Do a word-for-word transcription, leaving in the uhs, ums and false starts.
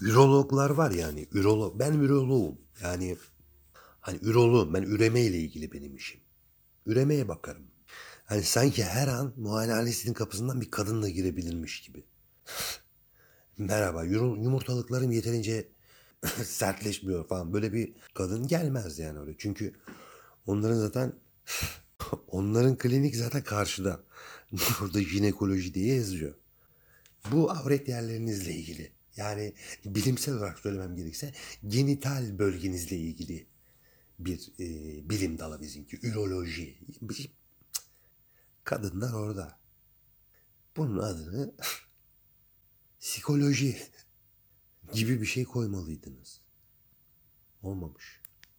Ürologlar var yani. Ürolog. Ben üroloğum. Yani hani üroloğum. Ben üremeyle ilgili benim işim. Üremeye bakarım. Hani sanki her an muayenehanesinin kapısından bir kadınla girebilirmiş gibi. Merhaba, yumurtalıklarım yeterince sertleşmiyor falan. Böyle bir kadın gelmez yani öyle. Çünkü onların zaten onların klinik zaten karşıda. Burada jinekoloji diye yazıyor. Bu avret yerlerinizle ilgili. Yani bilimsel olarak söylemem gerekirse genital bölgenizle ilgili bir e, bilim dalı bizimki. Üroloji. Kadınlar orada. Bunun adını psikoloji gibi bir şey koymalıydınız. Olmamış.